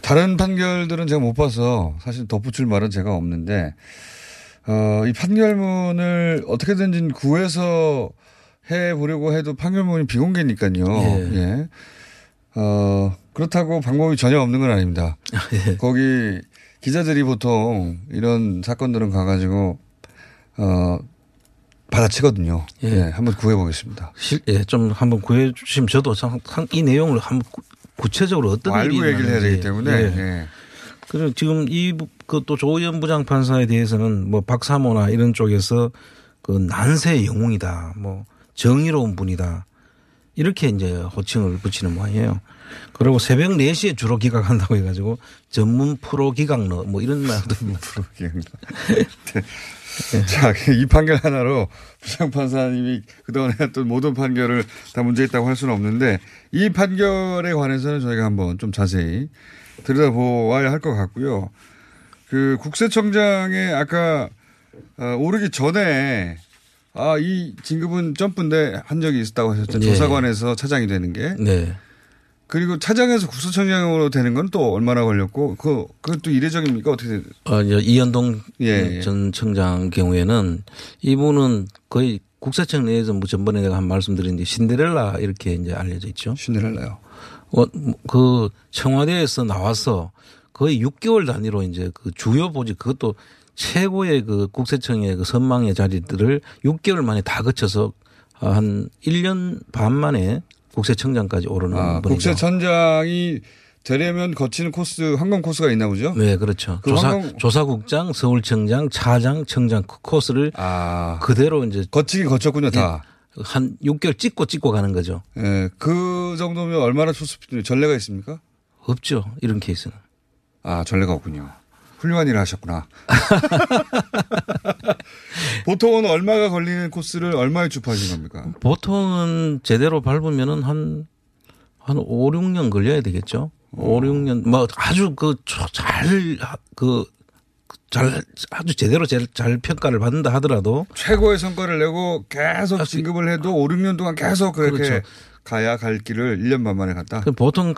다른 판결들은 제가 못 봐서 사실 덧붙일 말은 제가 없는데 어, 이 판결문을 어떻게든지 구해서 해보려고 해도 판결문이 비공개니까요. 예. 예. 어, 그렇다고 방법이 전혀 없는 건 아닙니다. 예. 거기 기자들이 보통 이런 사건들은 가가지고, 어, 받아치거든요. 예. 예. 한번 구해보겠습니다. 실, 예. 좀 한번 구해주시면 저도 상, 상, 이 내용을 한번 구체적으로 어떤 뭐 알고 얘기를 해야 되기 때문에. 예. 예. 그리고 지금 이, 그 또 조의연 부장판사에 대해서는 뭐 박사모나 이런 쪽에서 그 난세의 영웅이다. 뭐 정의로운 분이다. 이렇게 이제 호칭을 붙이는 모양이에요. 그리고 새벽 네 시에 주로 기각한다고 해가지고 전문 프로 기각러 뭐 이런 말도. 프로 기각러. 네. 자, 이 판결 하나로 부장판사님이 그동안 했던 모든 판결을 다 문제 있다고 할 수는 없는데 이 판결에 관해서는 저희가 한번 좀 자세히 들여다보아야 할 것 같고요. 그 국세청장의 아까 오르기 전에 아, 이 진급은 점프인데 한 적이 있었다고 하셨죠. 네. 조사관에서 차장이 되는 게. 네. 그리고 차장에서 국수청장으로 되는 건 또 얼마나 걸렸고, 그, 그것도 이례적입니까? 어떻게 되죠? 아, 이현동 예, 예. 전 청장 경우에는 이분은 거의 국세청 내에서 뭐 전번에 내가 한 말씀드린 신데렐라 이렇게 이제 알려져 있죠. 신데렐라요. 어, 그 청와대에서 나와서 거의 육 개월 단위로 이제 그 주요 보직 그것도 최고의 그 국세청의 그 선망의 자리들을 육 개월 만에 다 거쳐서 한 일 년 반 만에 국세청장까지 오르는 분이죠. 아, 국세청장이 되려면 거치는 코스, 항공 코스가 있나 보죠? 네, 그렇죠. 그 조사, 항공... 조사국장, 서울청장, 차장, 청장 코스를 아, 그대로 이제 거치긴 거쳤군요, 다. 한 육 개월 찍고 찍고 가는 거죠. 예, 네, 그 정도면 얼마나 초습, 전례가 있습니까? 없죠, 이런 케이스는. 아, 전례가 없군요. 훌륭한 일을 하셨구나. 보통은 얼마가 걸리는 코스를 얼마에 주파하신 겁니까? 보통은 제대로 밟으면은 한, 한 오, 육 년 걸려야 되겠죠. 오, 육 년, 뭐 아주 그 잘, 그 잘, 아주 제대로 잘, 잘 평가를 받는다 하더라도 최고의 성과를 내고 계속 진급을 해도 오, 육 년 동안 계속 그렇게 그렇죠. 가야 갈 길을 일 년 반 만에 갔다. 보통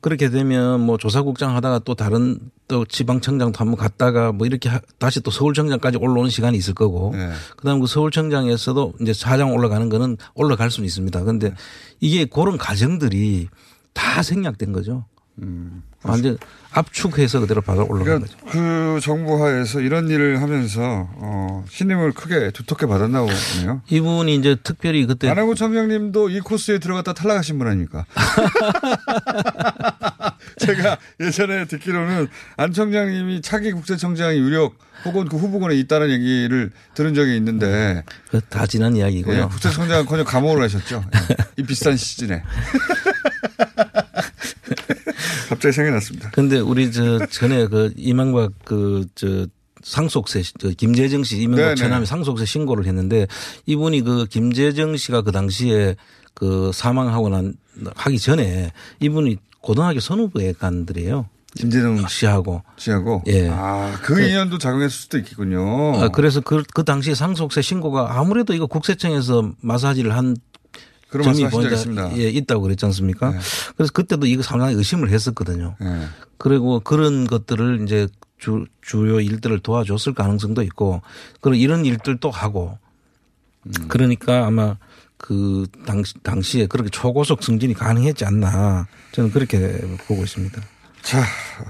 그렇게 되면 뭐 조사국장 하다가 또 다른 또 지방청장도 한번 갔다가 뭐 이렇게 다시 또 서울청장까지 올라오는 시간이 있을 거고 네. 그다음 그 서울청장에서도 이제 사장 올라가는 거는 올라갈 수는 있습니다. 그런데 네. 이게 그런 과정들이 다 생략된 거죠. 음, 완전 압축해서 그대로 받아 올라간 그러니까 거죠. 그 정부 하에서 이런 일을 하면서 어, 신임을 크게 두텁게 받았나 보네요. 이분이 이제 특별히 그때 안원구 청장님도 이 코스에 들어갔다 탈락하신 분 아닙니까? 제가 예전에 듣기로는 안 청장님이 차기 국세청장이 유력 혹은 그 후보군에 있다는 얘기를 들은 적이 있는데 그 다 지난 이야기고요. 예, 국세청장은커녕 감옥을 하셨죠. 예, 이 비싼 시즌에. 갑자기 생각났습니다. 그런데 우리 저 전에 그 이명박 그 저 상속세 김재정 씨 이명박 처남이 상속세 신고를 했는데 이분이 그 김재정 씨가 그 당시에 그 사망하고 난 하기 전에 이분이 고등학교 선후배 간들이에요. 김재정 씨하고. 씨하고. 예. 아, 그 인연도 작용했을 수도 있겠군요. 아, 그래서 그, 그 당시에 상속세 신고가 아무래도 이거 국세청에서 마사지를 한 그런 말씀하시겠습니다. 예, 있다고 그랬지 않습니까? 네. 그래서 그때도 이거 상당히 의심을 했었거든요. 네. 그리고 그런 것들을 이제 주, 주요 일들을 도와줬을 가능성도 있고 그런 이런 일들도 하고 음. 그러니까 아마 그 당시, 당시에 그렇게 초고속 승진이 가능했지 않나 저는 그렇게 보고 있습니다. 자,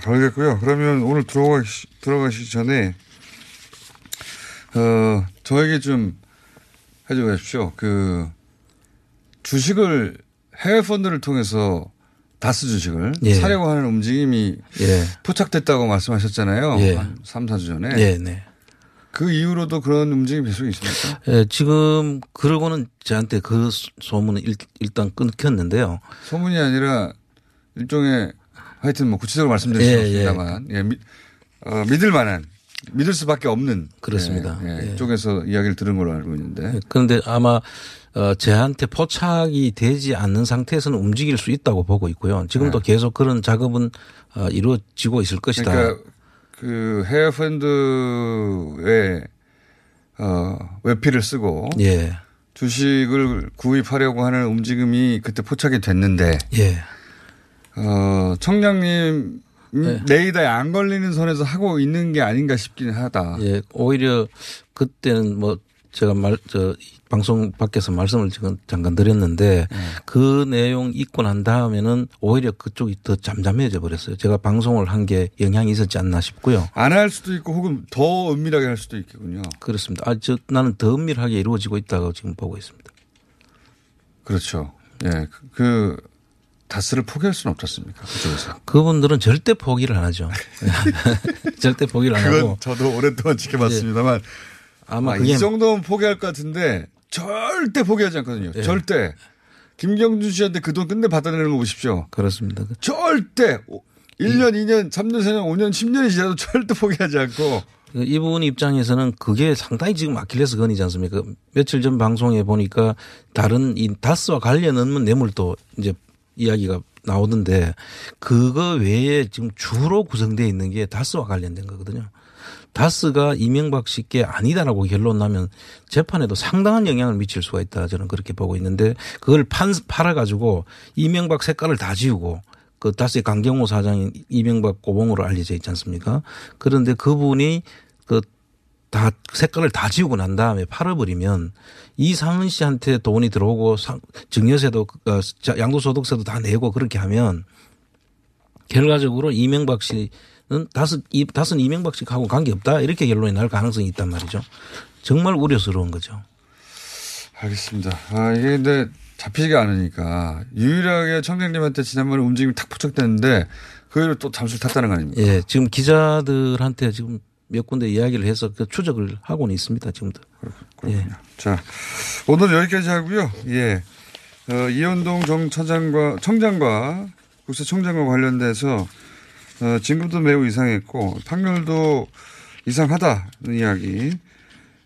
알겠고요. 그러면 오늘 들어가시, 들어가시기 전에 어, 저에게 좀 해줘 주십시오. 그 주식을 해외 펀드를 통해서 다스 주식을 예. 사려고 하는 움직임이 예. 포착됐다고 말씀하셨잖아요. 예. 한 삼, 사 주 전에. 예, 네. 그 이후로도 그런 움직임이 계속 있습니까? 예, 지금 그러고는 저한테 그 소문은 일, 일단 끊겼는데요. 소문이 아니라 일종의 하여튼 뭐 구체적으로 말씀드릴 수 예, 없습니다만 예. 예, 미, 어, 믿을 만한. 믿을 수밖에 없는 그렇습니다. 예, 예, 예. 쪽에서 이야기를 들은 걸로 알고 있는데 그런데 아마 저한테 포착이 되지 않는 상태에서는 움직일 수 있다고 보고 있고요. 지금도 예. 계속 그런 작업은 이루어지고 있을 것이다. 그러니까 그 해외 펀드에 외피를 쓰고 예. 주식을 구입하려고 하는 움직임이 그때 포착이 됐는데 예. 어, 청량님 네. 레이더에 안 걸리는 선에서 하고 있는 게 아닌가 싶긴 하다. 예, 오히려 그때는 뭐 제가 말, 저 방송 밖에서 말씀을 지금 잠깐 드렸는데 네. 그 내용 읽고 난 다음에는 오히려 그쪽이 더 잠잠해져 버렸어요. 제가 방송을 한 게 영향이 있었지 않나 싶고요. 안 할 수도 있고 혹은 더 은밀하게 할 수도 있겠군요. 그렇습니다. 아, 저 나는 더 은밀하게 이루어지고 있다고 지금 보고 있습니다. 그렇죠. 예, 그. 다스를 포기할 수는 없었습니까? 그쪽에서. 그분들은 절대 포기를 안 하죠. 절대 포기를 안 하고. 그건 저도 오랫동안 지켜봤습니다만 아마 아, 그게 이 정도면 포기할 것 같은데 절대 포기하지 않거든요. 예. 절대. 김경준 씨한테 그 돈 끝내 받아내는 거 보십시오. 그렇습니다. 절대. 일 년, 예. 이 년, 삼 년, 사 년, 오 년, 십 년이 지나도 절대 포기하지 않고. 이분 입장에서는 그게 상당히 지금 아킬레스 건이지 않습니까? 며칠 전 방송에 보니까 다른 이 다스와 관련 없는 뇌물도 이제 이야기가 나오던데 그거 외에 지금 주로 구성되어 있는 게 다스와 관련된 거거든요. 다스가 이명박 씨께 아니다라고 결론 나면 재판에도 상당한 영향을 미칠 수가 있다 저는 그렇게 보고 있는데 그걸 판, 팔아가지고 이명박 색깔을 다 지우고 그 다스의 강경호 사장인 이명박 고봉으로 알려져 있지 않습니까? 그런데 그분이 그 다 색깔을 다 지우고 난 다음에 팔아버리면 이상은 씨한테 돈이 들어오고 증여세도 양도소득세도 다 내고 그렇게 하면 결과적으로 이명박 씨는 다스, 다스는 이명박 씨하고 관계없다 이렇게 결론이 날 가능성이 있단 말이죠. 정말 우려스러운 거죠. 알겠습니다. 아, 이게 근데 잡히지가 않으니까 유일하게 청장님한테 지난번에 움직임이 탁 포착됐는데 그 애를 또 잠수를 탔다는 거 아닙니까? 예. 지금 기자들한테 지금 몇 군데 이야기를 해서 그 추적을 하고는 있습니다. 지금도. 그렇군요. 예. 자, 오늘 여기까지 하고요. 예. 어, 이현동 정 처장과 청장과 국세청장과 관련돼서 어, 진급도 매우 이상했고 판결도 이상하다는 이야기.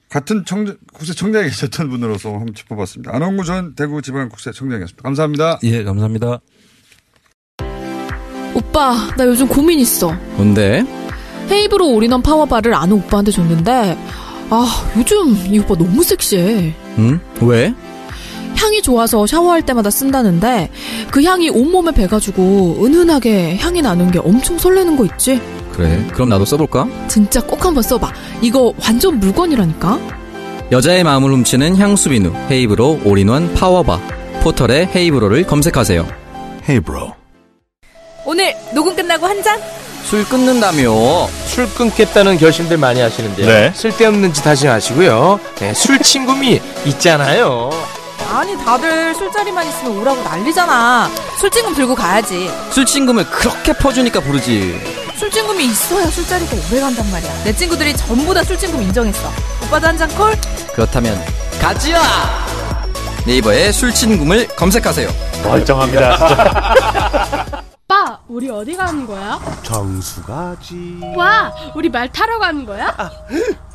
같은 청장, 국세청장에 계셨던 분으로서 한번 짚어봤습니다. 안원구 전 대구지방국세청장이었습니다. 감사합니다. 예, 감사합니다. 오빠, 나 요즘 고민 있어. 뭔데? 헤이브로 올인원 파워바를 아는 오빠한테 줬는데 아, 요즘 이 오빠 너무 섹시해. 응? 왜? 향이 좋아서 샤워할 때마다 쓴다는데 그 향이 온몸에 배가지고 은은하게 향이 나는 게 엄청 설레는 거 있지? 그래, 그럼 나도 써볼까? 진짜 꼭 한번 써봐. 이거 완전 물건이라니까. 여자의 마음을 훔치는 향수 비누 헤이브로 올인원 파워바. 포털에 헤이브로를 검색하세요. 헤이브로. 오늘 녹음 끝나고 한 잔? 술 끊는다며. 술 끊겠다는 결심들 많이 하시는데요. 네. 쓸데없는 짓 하지 마시고요. 네, 술 친구미 있잖아요. 아니, 다들 술자리만 있으면 오라고 난리잖아. 술친금 들고 가야지. 술친금을 그렇게 퍼주니까 부르지. 술친금이 있어야 술자리가 오래간단 말이야. 내 친구들이 전부 다 술친금 인정했어. 오빠도 한잔 콜? 그렇다면 가지야. 네이버에 술친금을 검색하세요. 멀쩡합니다 진짜. 오빠, 우리 어디 가는 거야? 정수 가지. 와, 우리 말 타러 가는 거야?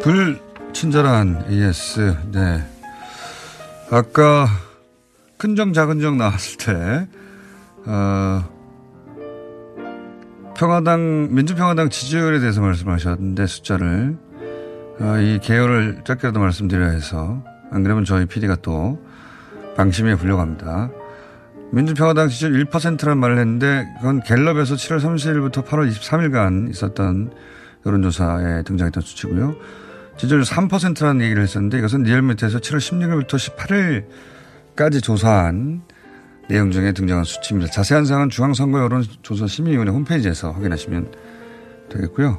불친절한 에이에스. 네. 아까 큰정 작은정 나왔을 때 어, 평화당 민주평화당 지지율에 대해서 말씀하셨는데 숫자를 어, 이 계열을 짧게라도 말씀드려야 해서 안 그러면 저희 피디가 또 방심에 불려갑니다. 민주평화당 지지율 일 퍼센트란 말을 했는데 그건 갤럽에서 칠월 삼십일부터 팔월 이십삼일간 있었던 여론조사에 등장했던 수치고요. 지지율 삼 퍼센트라는 얘기를 했었는데 이것은 리얼미터에서 칠월 십육일부터 십팔일까지 조사한 내용 중에 등장한 수치입니다. 자세한 사항은 중앙선거여론조사심의위원회 홈페이지에서 확인하시면 되겠고요.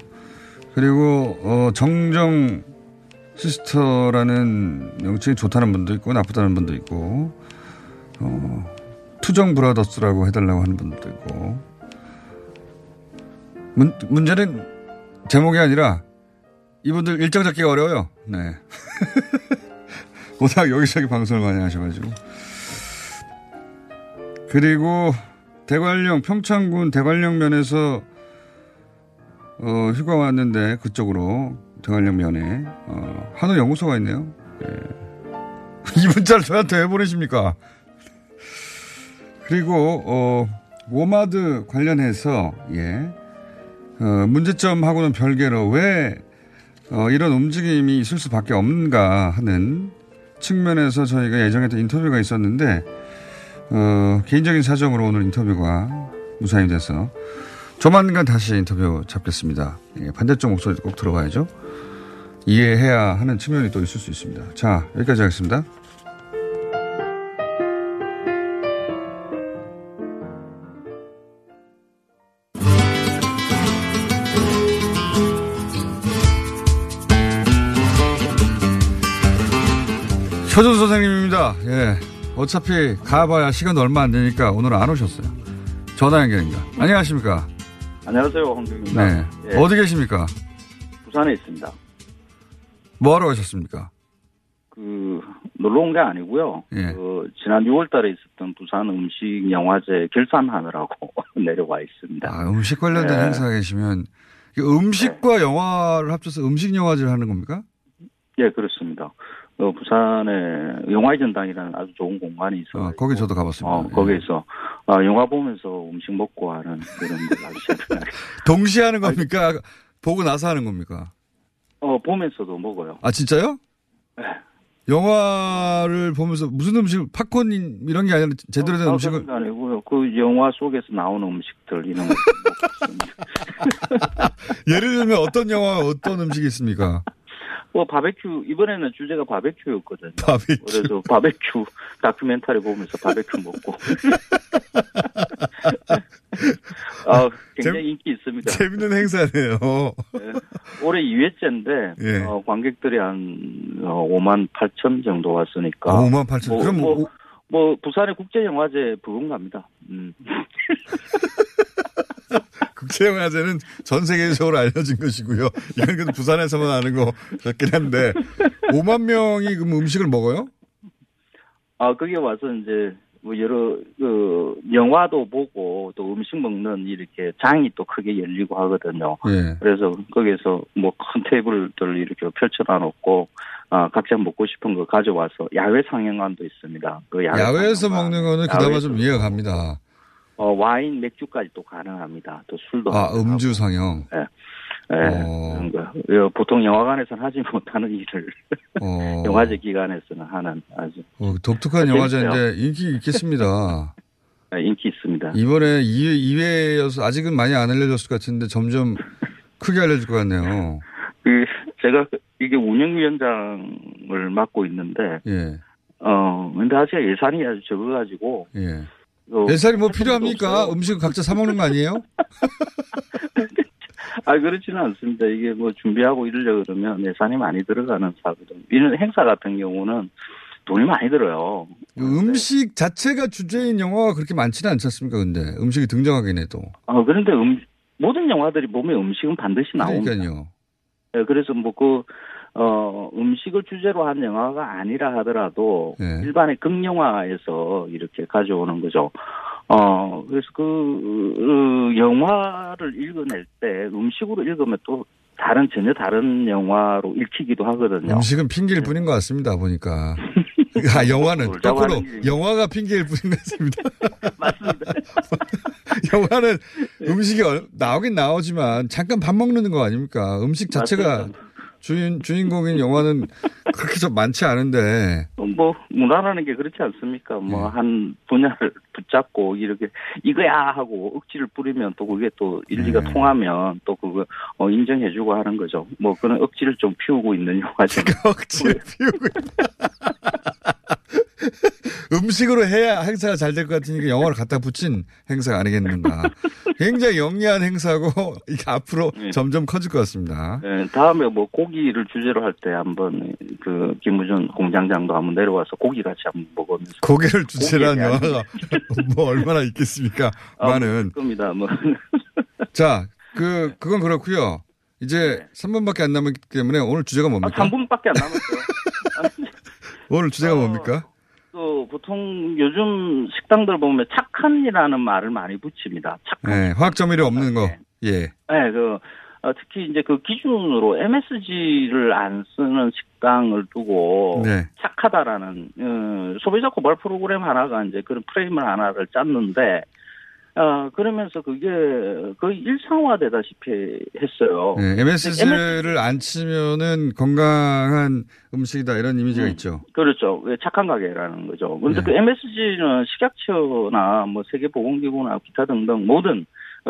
그리고 어, 정정 시스터라는 명칭이 좋다는 분도 있고 나쁘다는 분도 있고 어, 투정 브라더스라고 해달라고 하는 분도 있고 문, 문제는 제목이 아니라 이분들 일정 잡기가 어려워요. 네. 워낙 여기저기 방송을 많이 하셔가지고. 그리고 대관령, 평창군 대관령 면에서 어, 휴가 왔는데 그쪽으로 대관령 면에 어, 한우 연구소가 있네요. 네. 이 문자를 저한테 왜 보내십니까? 그리고 어, 워마드 관련해서 예. 어, 문제점하고는 별개로 왜 어, 이런 움직임이 있을 수밖에 없는가 하는 측면에서 저희가 예정했던 인터뷰가 있었는데 어, 개인적인 사정으로 오늘 인터뷰가 무산이 돼서 조만간 다시 인터뷰 잡겠습니다. 예, 반대쪽 목소리도 꼭 들어가야죠. 이해해야 하는 측면이 또 있을 수 있습니다. 자, 여기까지 하겠습니다. 표준 선생님입니다. 예. 어차피 가봐야 시간 얼마 안 되니까 오늘 안 오셨어요. 전화 연결입니다. 안녕하십니까? 안녕하세요, 황교익입니다. 네. 예. 어디 계십니까? 부산에 있습니다. 뭐 하러 가셨습니까? 그 놀러 온 게 아니고요. 예. 그 지난 유월달에 있었던 부산 음식 영화제 결산하느라고 내려와 있습니다. 아, 음식 관련된 예. 행사에 계시면 음식과 예. 영화를 합쳐서 음식 영화제를 하는 겁니까? 예, 그렇습니다. 어, 부산에 영화의 전당이라는 아주 좋은 공간이 있어요. 아, 거기 저도 가봤습니다. 어, 거기에서 예. 아, 영화 보면서 음식 먹고 하는 그런 걸 아주 잘 동시에 하는 겁니까? 아니, 보고 나서 하는 겁니까? 어, 보면서도 먹어요. 아, 진짜요? 네. 영화를 보면서 무슨 음식, 팝콘 이런 게 아니라 제대로 된 어, 음식을. 아니고요. 그 영화 속에서 나오는 음식들 이런 거. 예를 들면 어떤 영화, 어떤 음식이 있습니까? 뭐 바베큐, 이번에는 주제가 바베큐였거든요. 바베큐. 그래서 바베큐 다큐멘터리 보면서 바베큐 먹고. 아, 굉장히 재, 인기 있습니다. 재밌는 행사네요. 네, 올해 이 회째인데 예. 어, 관객들이 한 어, 오만 팔천 정도 왔으니까. 아, 오만 팔천. 뭐, 그럼 뭐, 뭐, 뭐 부산의 국제영화제 부흥갑니다. 음. 국제영화제는 전 세계적으로 알려진 것이고요. 이건 그래도 부산에서만 아는 거 같긴 한데 오만 명이 그럼 음식을 먹어요? 아 거기에 와서 이제 뭐 여러 그 영화도 보고 또 음식 먹는 이렇게 장이 또 크게 열리고 하거든요. 예. 그래서 거기에서 뭐 큰 테이블들 이렇게 펼쳐놔놓고 아 각자 먹고 싶은 거 가져와서 야외 상영관도 있습니다. 그 야외 야외에서 상영관. 먹는 거는 그나마 좀 이해가 갑니다. 어, 와인, 맥주까지 또 가능합니다. 또 술도. 아, 음주 상영? 예. 예. 보통 영화관에서는 하지 못하는 일을. 어. 영화제 기간에서는 하는 아주. 어, 독특한 영화제인데 인기 있겠습니다. 네, 인기 있습니다. 이번에 이 회여서 아직은 많이 안 알려졌을 것 같은데 점점 크게 알려질 것 같네요. 그, 제가 이게 운영위원장을 맡고 있는데. 예. 어, 근데 아직 예산이 아주 적어가지고. 예. 예산이 뭐 필요합니까? 음식을 각자 사 먹는 거 아니에요? 아 그렇지는 않습니다. 이게 뭐 준비하고 이러려 그러면 예산이 많이 들어가는 사거든요. 이런 행사 같은 경우는 돈이 많이 들어요. 음식 자체가 주제인 영화가 그렇게 많지는 않지 않습니까? 근데 음식이 등장하긴 해도. 아 그런데 음, 모든 영화들이 보면 음식은 반드시 나옵니다. 그러니까요. 네, 그래서 뭐 그. 어, 음식을 주제로 한 영화가 아니라 하더라도, 네. 일반의 극영화에서 이렇게 가져오는 거죠. 어, 그래서 그, 그, 영화를 읽어낼 때 음식으로 읽으면 또 다른, 전혀 다른 영화로 읽히기도 하거든요. 음식은 핑계일 뿐인 것 같습니다, 보니까. 아, 영화는. 거꾸로, 영화가 핑계일 뿐인 것 같습니다. 맞습니다. 영화는 음식이 나오긴 나오지만, 잠깐 밥 먹는 거 아닙니까? 음식 자체가. 맞습니다. 주인, 주인공인 영화는 그렇게 좀 많지 않은데. 뭐, 문화라는 게 그렇지 않습니까? 뭐, 예. 한 분야를 붙잡고, 이렇게, 이거야! 하고, 억지를 뿌리면 또 그게 또 일리가 예. 통하면 또 그거, 어, 인정해주고 하는 거죠. 뭐, 그런 억지를 좀 피우고 있는 영화죠. 억지를 피우고 음식으로 해야 행사가 잘 될 것 같으니까 영화를 갖다 붙인 행사가 아니겠는가. 굉장히 영리한 행사고 이게 앞으로 네. 점점 커질 것 같습니다. 네, 다음에 뭐 고기를 주제로 할 때 한번 그 김우준 공장장도 한번 내려와서 고기 같이 한번 먹으면서 고기를 주제로 한 영화가 뭐 얼마나 있겠습니까? 아, 많은 겁니다. 뭐 자, 그 그건 그렇고요. 이제 네. 삼 분밖에 안 남았기 때문에 오늘 주제가 뭡니까? 아, 삼 분밖에 안 남았어요. 오늘 주제가 어... 뭡니까? 그 보통 요즘 식당들 보면 착한이라는 말을 많이 붙입니다. 착한. 네, 화학 조미료 없는 거. 예. 네, 그 어, 특히 이제 그 기준으로 엠에스지를 안 쓰는 식당을 두고 네. 착하다라는 음, 소비자 고발 프로그램 하나가 이제 그런 프레임을 하나를 짰는데 어, 그러면서 그게 거의 일상화되다시피 했어요. 네, 엠에스지를 안 치면은 건강한 음식이다 이런 이미지가 음, 있죠. 그렇죠. 착한 가게라는 거죠. 그런데 네. 그 엠에스지는 식약처나 뭐 세계보건기구나 기타 등등 모든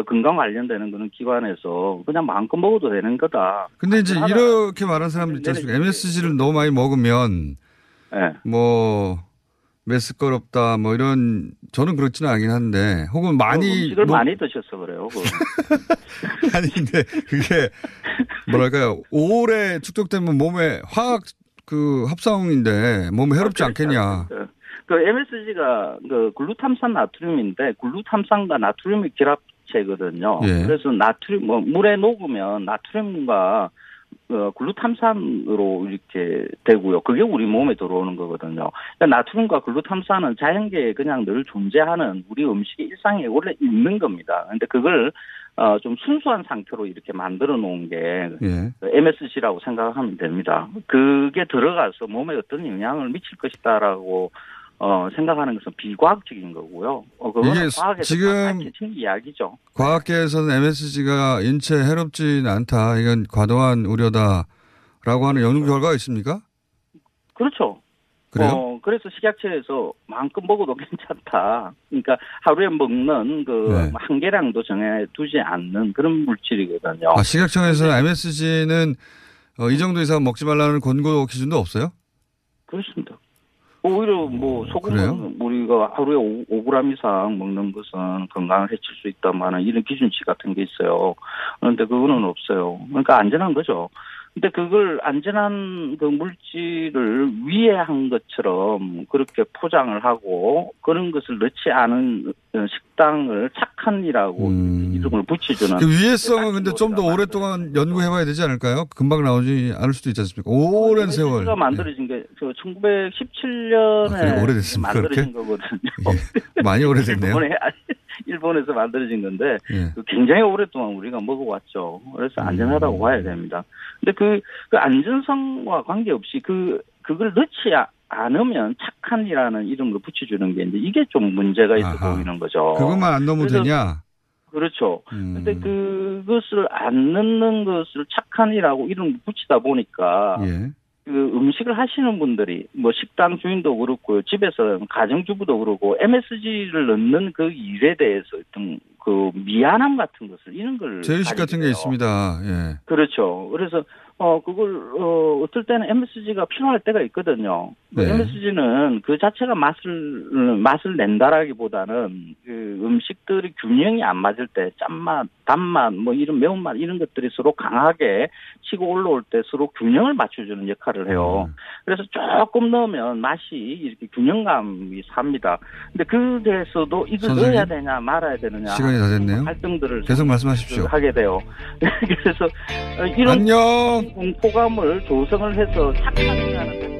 건강 관련되는 그런 기관에서 그냥 마음껏 먹어도 되는 거다. 근데 이제 이렇게 말하는 사람들 있지 않습니까? 엠에스지를 너무 많이 먹으면 네. 뭐 메스꺼럽다 뭐 이런 저는 그렇지는 않긴 한데 혹은 많이 음식을 뭐... 많이 드셔서 그래요. 아니 근데 그게 뭐랄까요 오래 축적되면 몸에 화학 그 합성인데 몸에 해롭지 않겠냐. 그 엠에스지가 그 글루탐산 나트륨인데 글루탐산과 나트륨이 결합체거든요. 예. 그래서 나트륨 뭐 물에 녹으면 나트륨과 어, 글루탐산으로 이렇게 되고요. 그게 우리 몸에 들어오는 거거든요. 그러니까 나트륨과 글루탐산은 자연계에 그냥 늘 존재하는 우리 음식의 일상에 원래 있는 겁니다. 그런데 그걸 어, 좀 순수한 상태로 이렇게 만들어 놓은 게 예. 엠에스지라고 생각하면 됩니다. 그게 들어가서 몸에 어떤 영향을 미칠 것이다라고 어, 생각하는 것은 비과학적인 거고요. 어, 그건 과학에서 지금 이야기죠. 과학계에서는 엠에스지가 인체에 해롭진 않다. 이건 과도한 우려다라고 하는 연구 결과가 있습니까? 그렇죠. 그래요? 어, 그래서 식약처에서 만큼 먹어도 괜찮다. 그러니까 하루에 먹는 그 한계량도 네. 정해두지 않는 그런 물질이거든요. 아, 식약청에서는 엠에스지는 어, 이 정도 이상 먹지 말라는 권고 기준도 없어요? 그렇습니다. 오히려 뭐 소금은 어, 우리가 하루에 오 그램 이상 먹는 것은 건강을 해칠 수 있다마는 이런 기준치 같은 게 있어요. 그런데 그거는 없어요. 그러니까 안전한 거죠. 근데 그걸 안전한 그 물질을 위해한 것처럼 그렇게 포장을 하고 그런 것을 넣지 않은 식당을 착한이라고 음. 이름을 붙여주는. 그 위해성은 근데 좀 더 오랫동안 연구해봐야 되지 않을까요? 금방 나오지 않을 수도 있지 않습니까? 오랜 어, 세월. 만들어진 게 저 천구백십칠 년에 아, 오래됐습니까, 만들어진 그렇게? 거거든요. 예. 많이 오래됐네요. 일본에서 만들어진 건데 예. 굉장히 오랫동안 우리가 먹어왔죠. 그래서 안전하다고 음. 봐야 됩니다. 근데 그, 그 안전성과 관계없이 그 그걸 넣지 않으면 착한이라는 이런 걸 붙여주는 게 이제 이게 좀 문제가 있어 아하. 보이는 거죠. 그것만 안 넣으면 되냐? 그렇죠. 음. 근데 그것을 안 넣는 것을 착한이라고 이런 걸 붙이다 보니까. 예. 그 음식을 하시는 분들이 뭐 식당 주인도 그렇고 집에서 가정주부도 그렇고 엠에스지를 넣는 그 일에 대해서 어떤 그 미안함 같은 것을 이런 걸 제의식 같은 게 있습니다. 예. 그렇죠. 그래서 어 그걸 어 어떨 때는 엠에스지가 필요할 때가 있거든요. 네. 엠에스지는 그 자체가 맛을 맛을 낸다라기보다는 그 음식들이 균형이 안 맞을 때 짠맛, 단맛, 뭐 이런 매운맛 이런 것들이 서로 강하게 치고 올라올 때 서로 균형을 맞춰주는 역할을 해요. 음. 그래서 조금 넣으면 맛이 이렇게 균형감이 삽니다. 근데 그래서도 이걸 선생님? 넣어야 되냐 말아야 되느냐 시간이 다 됐네요. 갈등들을 계속 말씀하십시오. 하게 돼요. 그래서 이런 안녕. 공포감을 조성을 해서 착각을 하는